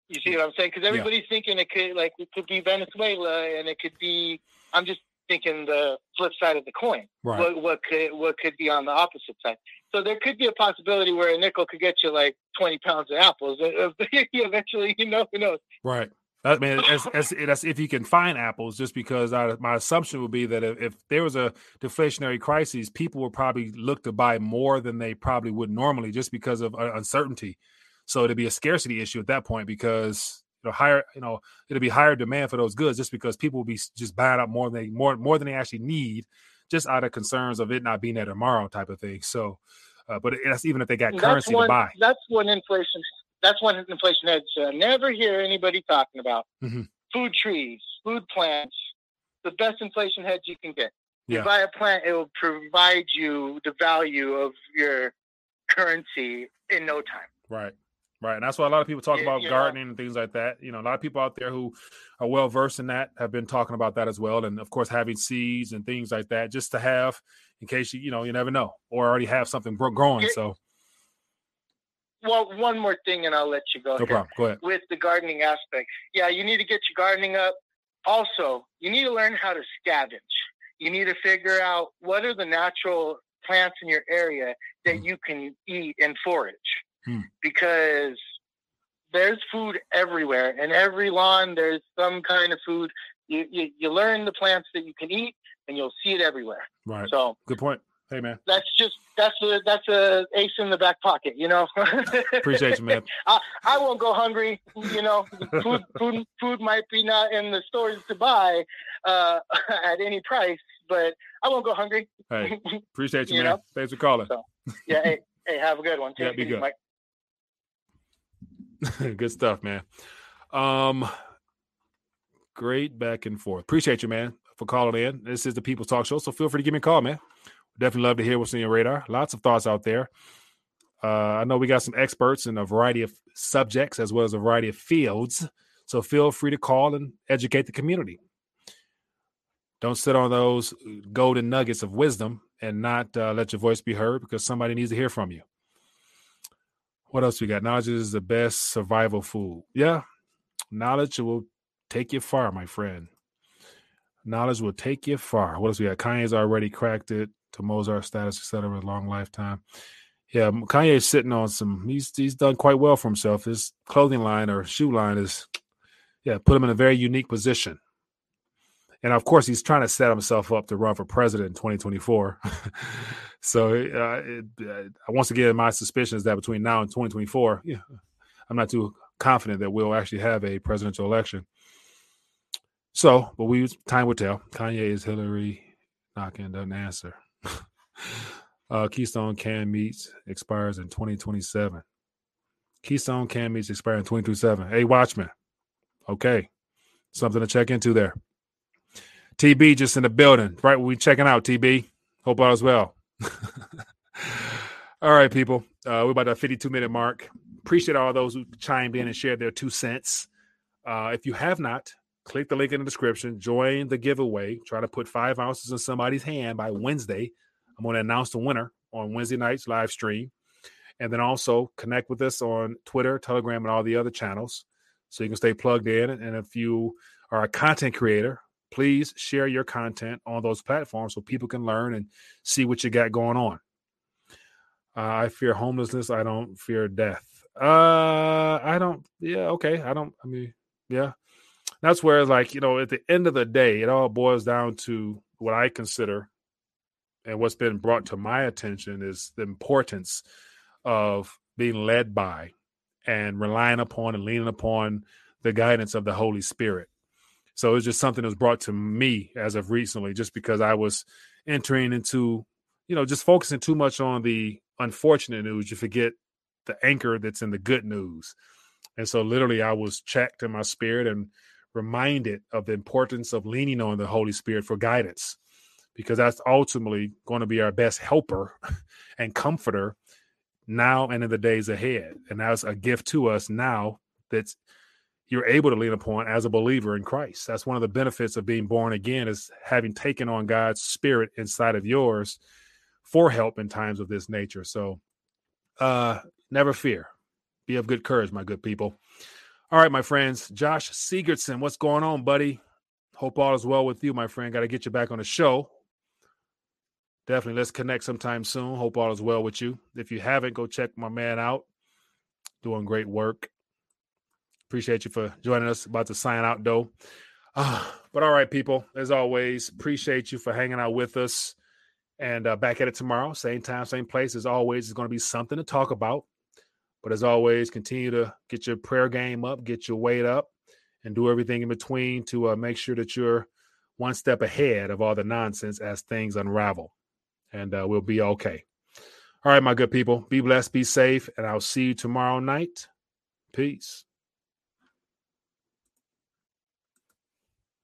You see what I'm saying? Because everybody's yeah. thinking it could, like, it could be Venezuela, and it could be. I'm just thinking the flip side of the coin. Right. What, what could what could be on the opposite side? So there could be a possibility where a nickel could get you like twenty pounds of apples. Eventually, you know, who knows? Right. I mean, as, as, as if you can find apples, just because I, my assumption would be that if, if there was a deflationary crisis, people would probably look to buy more than they probably would normally, just because of uh, uncertainty. So it'd be a scarcity issue at that point because you know higher, you know, it'll be higher demand for those goods just because people will be just buying up more than they more more than they actually need, just out of concerns of it not being there tomorrow type of thing. So, uh, but it, that's even if they got that's currency one, to buy. That's one inflation. That's one inflation edge I never hear anybody talking about. Mm-hmm. Food trees, food plants, the best inflation hedge you can get. Yeah. You buy a plant, it will provide you the value of your currency in no time. Right. Right. And that's why a lot of people talk about yeah. gardening and things like that. You know, a lot of people out there who are well versed in that have been talking about that as well. And of course, having seeds and things like that just to have in case you, you know, you never know, or already have something growing. It, so. Well, one more thing and I'll let you go. No here. problem. Go ahead. With the gardening aspect. Yeah. You need to get your gardening up. Also, you need to learn how to scavenge. You need to figure out what are the natural plants in your area that mm. you can eat and forage. Because there's food everywhere, and every lawn there's some kind of food. You, you you learn the plants that you can eat, and you'll see it everywhere. Right. So good point. Hey man, that's just that's a that's a ace in the back pocket. You know. Appreciate you, man. I, I won't go hungry. You know, food food food might be not in the stores to buy uh, at any price, but I won't go hungry. Hey, appreciate you, you man. Know? Thanks for calling. So, yeah. Hey, hey, have a good one. Take yeah, be good. Mike. Good stuff, man. Um, great back and forth. Appreciate you, man, for calling in. This is the People's Talk Show, so feel free to give me a call, man. Definitely love to hear what's on your radar. Lots of thoughts out there. Uh, I know we got some experts in a variety of subjects as well as a variety of fields, so feel free to call and educate the community. Don't sit on those golden nuggets of wisdom and not uh, let your voice be heard because somebody needs to hear from you. What else we got? Knowledge is the best survival food. Yeah. Knowledge will take you far, my friend. Knowledge will take you far. What else we got? Kanye's already cracked it to Mozart status, et cetera, a long lifetime. Yeah, Kanye's sitting on some, he's he's done quite well for himself. His clothing line or shoe line is, yeah, put him in a very unique position. And of course, he's trying to set himself up to run for president in twenty twenty-four. So, uh, it, uh, once again, my suspicion is that between now and twenty twenty-four, yeah, I'm not too confident that we'll actually have a presidential election. So, but we time will tell. Kanye is Hillary knocking, doesn't answer. uh, Keystone Canned Meats expires in twenty twenty-seven. Keystone Canned Meats expires in twenty twenty-seven. Hey, Watchman. Okay. Something to check into there. T B just in the building, right? We checking out, T B. Hope all is well. All right, people. Uh, we're about that fifty-two minute mark. Appreciate all those who chimed in and shared their two cents. Uh, if you have not, click the link in the description. Join the giveaway. Try to put five ounces in somebody's hand by Wednesday. I'm going to announce the winner on Wednesday night's live stream. And then also connect with us on Twitter, Telegram, and all the other channels so you can stay plugged in. And if you are a content creator, please share your content on those platforms so people can learn and see what you got going on. Uh, I fear homelessness. I don't fear death. Uh, I don't. Yeah. Okay. I don't. I mean, yeah, that's where like, you know, at the end of the day, it all boils down to what I consider and what's been brought to my attention is the importance of being led by and relying upon and leaning upon the guidance of the Holy Spirit. So it's just something that was brought to me as of recently, just because I was entering into, you know, just focusing too much on the unfortunate news. You forget the anchor that's in the good news. And so literally I was checked in my spirit and reminded of the importance of leaning on the Holy Spirit for guidance, because that's ultimately going to be our best helper and comforter now and in the days ahead. And that's a gift to us now that's you're able to lean upon as a believer in Christ. That's one of the benefits of being born again is having taken on God's spirit inside of yours for help in times of this nature. So uh, never fear. Be of good courage, my good people. All right, my friends. Josh Sigurdsson, what's going on, buddy? Hope all is well with you, my friend. Got to get you back on the show. Definitely. Let's connect sometime soon. Hope all is well with you. If you haven't, go check my man out. Doing great work. Appreciate you for joining us. About to sign out, though. Uh, but all right, people, as always, appreciate you for hanging out with us. And uh, back at it tomorrow, same time, same place. As always, it's going to be something to talk about. But as always, continue to get your prayer game up, get your weight up, and do everything in between to uh, make sure that you're one step ahead of all the nonsense as things unravel. And uh, we'll be okay. All right, my good people, be blessed, be safe, and I'll see you tomorrow night. Peace.